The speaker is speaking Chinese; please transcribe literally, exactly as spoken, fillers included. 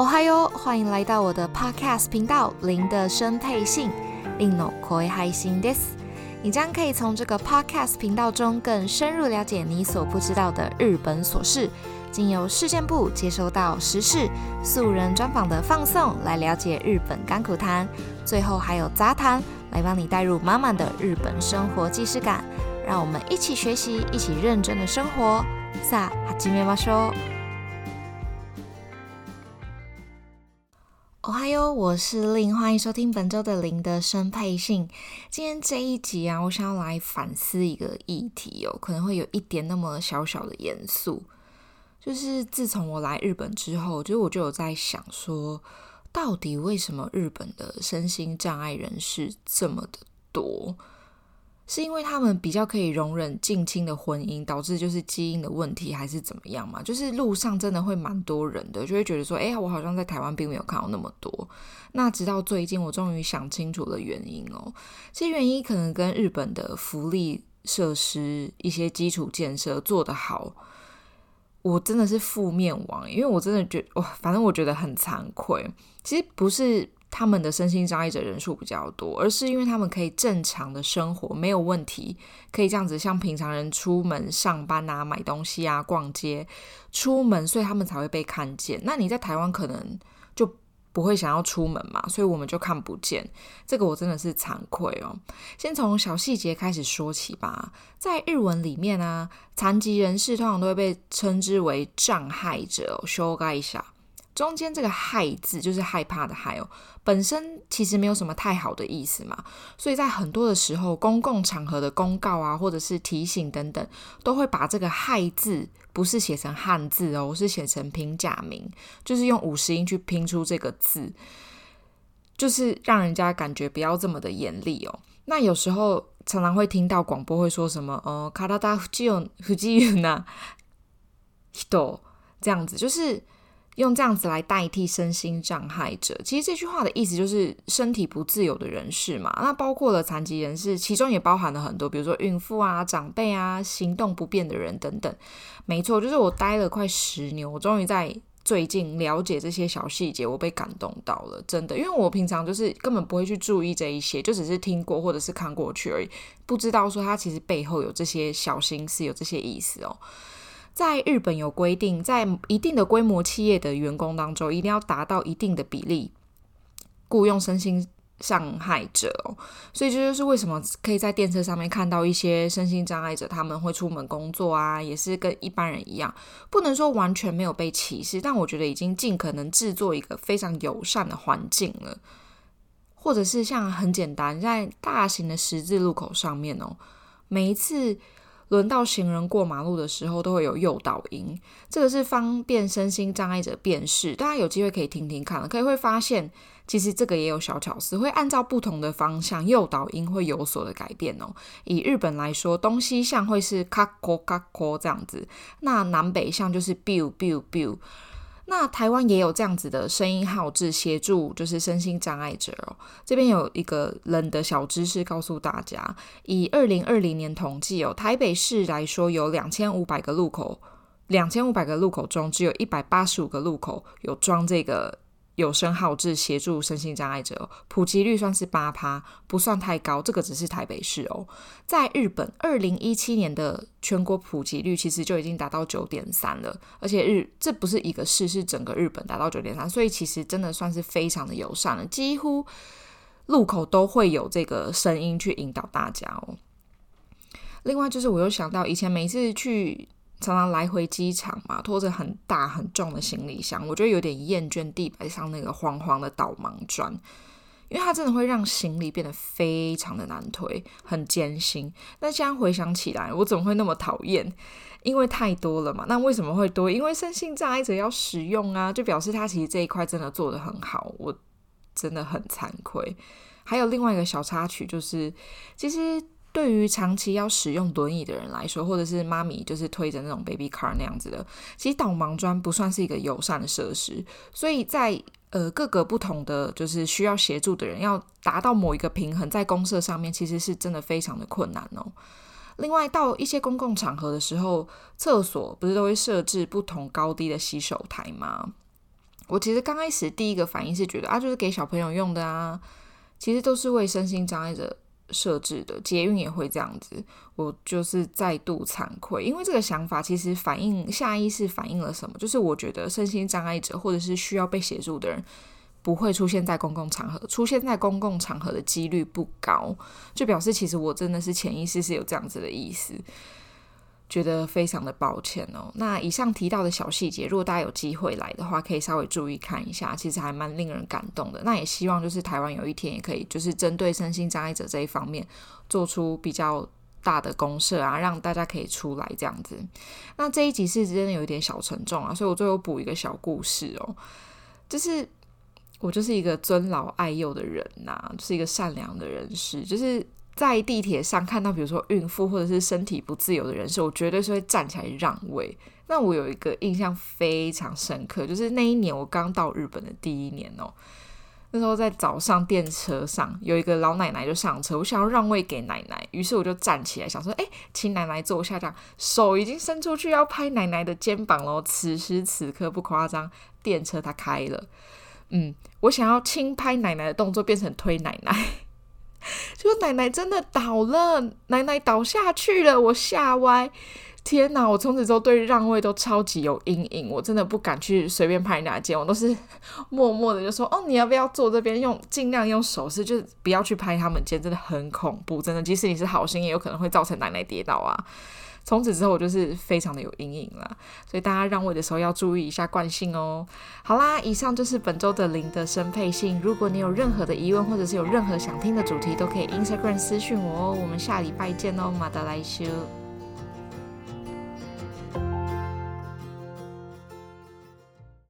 おはよう，欢迎来到我的 podcast 频道零的生配信零の声配信です。你将可以从这个 podcast 频道中更深入了解你所不知道的日本琐事，经由事件部接收到时事、素人专访的放送，来了解日本甘苦谈，最后还有杂谈，来帮你带入满满的日本生活既视感。让我们一起学习，一起认真的生活。さあ始めましょう。Ohio， 我是林，欢迎收听本周的林的生配信。今天这一集啊，我想要来反思一个议题哦，可能会有一点那么小小的严肃。就是自从我来日本之后，就是我就有在想说，到底为什么日本的身心障碍人士这么的多？是因为他们比较可以容忍近亲的婚姻，导致就是基因的问题还是怎么样嘛，就是路上真的会蛮多人的，就会觉得说哎、欸，我好像在台湾并没有看到那么多。那直到最近我终于想清楚了原因哦，其实原因可能跟日本的福利设施一些基础建设做得好，我真的是负面王，因为我真的觉得、哦、反正我觉得很惭愧。其实不是他们的身心障碍者人数比较多，而是因为他们可以正常的生活，没有问题，可以这样子像平常人出门上班啊，买东西啊，逛街出门，所以他们才会被看见。那你在台湾可能就不会想要出门嘛，所以我们就看不见。这个我真的是惭愧哦。先从小细节开始说起吧。在日文里面啊，残疾人士通常都会被称之为障碍者、哦、障碍者，中间这个害字就是害怕的害哦，本身其实没有什么太好的意思嘛，所以在很多的时候公共场合的公告啊，或者是提醒等等，都会把这个害字不是写成汉字哦，是写成平假名，就是用五十音去拼出这个字，就是让人家感觉不要这么的严厉哦。那有时候常常会听到广播会说什么呃体不自由な人，这样子就是用这样子来代替身心障碍者。其实这句话的意思就是身体不自由的人士嘛，那包括了残疾人士，其中也包含了很多，比如说孕妇啊、长辈啊、行动不便的人等等。没错，就是我待了快十年，我终于在最近了解这些小细节，我被感动到了，真的。因为我平常就是根本不会去注意这一些，就只是听过或者是看过去而已，不知道说它其实背后有这些小心思，有这些意思哦。在日本有规定，在一定的规模企业的员工当中，一定要达到一定的比例雇用身心障碍者哦，所以这就是为什么可以在电车上面看到一些身心障碍者，他们会出门工作啊，也是跟一般人一样，不能说完全没有被歧视，但我觉得已经尽可能制作一个非常友善的环境了。或者是像很简单，在大型的十字路口上面哦，每一次轮到行人过马路的时候都会有诱导音，这个是方便身心障碍者辨识，大家有机会可以听听看，可以会发现其实这个也有小巧思，会按照不同的方向诱导音会有所的改变哦。以日本来说，东西向会是カッコカッコ这样子，那南北向就是 biu biu biu。 那台湾也有这样子的声音号志协助就是身心障碍者哦。这边有一个冷的小知识告诉大家，以二零二零年统计哦，台北市来说有两千五百个路口，两千五百个路口中只有一百八十五个路口有装这个有声号志协助身心障碍者哦，普及率算是 百分之八， 不算太高，这个只是台北市哦。在日本二零一七年的全国普及率其实就已经达到 九点三 了，而且日这不是一个市，是整个日本达到 九点三， 所以其实真的算是非常的友善了，几乎路口都会有这个声音去引导大家哦。另外就是我又想到以前每次去常常来回机场嘛，拖着很大很重的行李箱，我觉得有点厌倦地板上那个黄黄的导盲砖，因为它真的会让行李变得非常的难推，很艰辛。但现在回想起来，我怎么会那么讨厌？因为太多了嘛。那为什么会多？因为身心障碍者要使用啊，就表示他其实这一块真的做得很好，我真的很惭愧。还有另外一个小插曲就是，其实对于长期要使用轮椅的人来说，或者是妈咪就是推着那种 baby car 那样子的，其实导盲砖不算是一个友善的设施，所以在呃各个不同的就是需要协助的人要达到某一个平衡，在公设上面其实是真的非常的困难哦。另外到一些公共场合的时候，厕所不是都会设置不同高低的洗手台吗？我其实刚开始第一个反应是觉得啊，就是给小朋友用的啊，其实都是为身心障碍者设置的，捷运也会这样子。我就是再度惭愧，因为这个想法其实反映下意识反映了什么，就是我觉得身心障碍者或者是需要被协助的人不会出现在公共场合，出现在公共场合的几率不高，就表示其实我真的是潜意识是有这样子的意思，觉得非常的抱歉哦。那以上提到的小细节，如果大家有机会来的话，可以稍微注意看一下，其实还蛮令人感动的。那也希望就是台湾有一天也可以就是针对身心障碍者这一方面做出比较大的公社啊，让大家可以出来这样子。那这一集是真的有点小沉重啊，所以我最后补一个小故事哦，就是我就是一个尊老爱幼的人啊，就是一个善良的人士，就是在地铁上看到比如说孕妇或者是身体不自由的人士，我绝对是会站起来让位。那我有一个印象非常深刻，就是那一年我刚到日本的第一年哦，那时候在早上电车上有一个老奶奶就上车，我想要让位给奶奶，于是我就站起来想说哎，请奶奶坐下，这样手已经伸出去要拍奶奶的肩膀咯。此时此刻不夸张，电车它开了，嗯，我想要轻拍奶奶的动作变成推奶奶，就奶奶真的倒了，奶奶倒下去了，我吓歪，天哪！我从此之后对让位都超级有阴影，我真的不敢去随便拍人家肩，我都是默默的就说哦，你要不要坐这边，用尽量用手势，就是不要去拍他们肩，真的很恐怖，真的，即使你是好心也有可能会造成奶奶跌倒啊。从此之后我就是非常的有阴影了，所以大家让位的时候要注意一下惯性哦。好啦，以上就是本周的零的生配信，如果你有任何的疑问或者是有任何想听的主题，都可以 Instagram 私讯我哦。我们下礼拜见哦，また来週。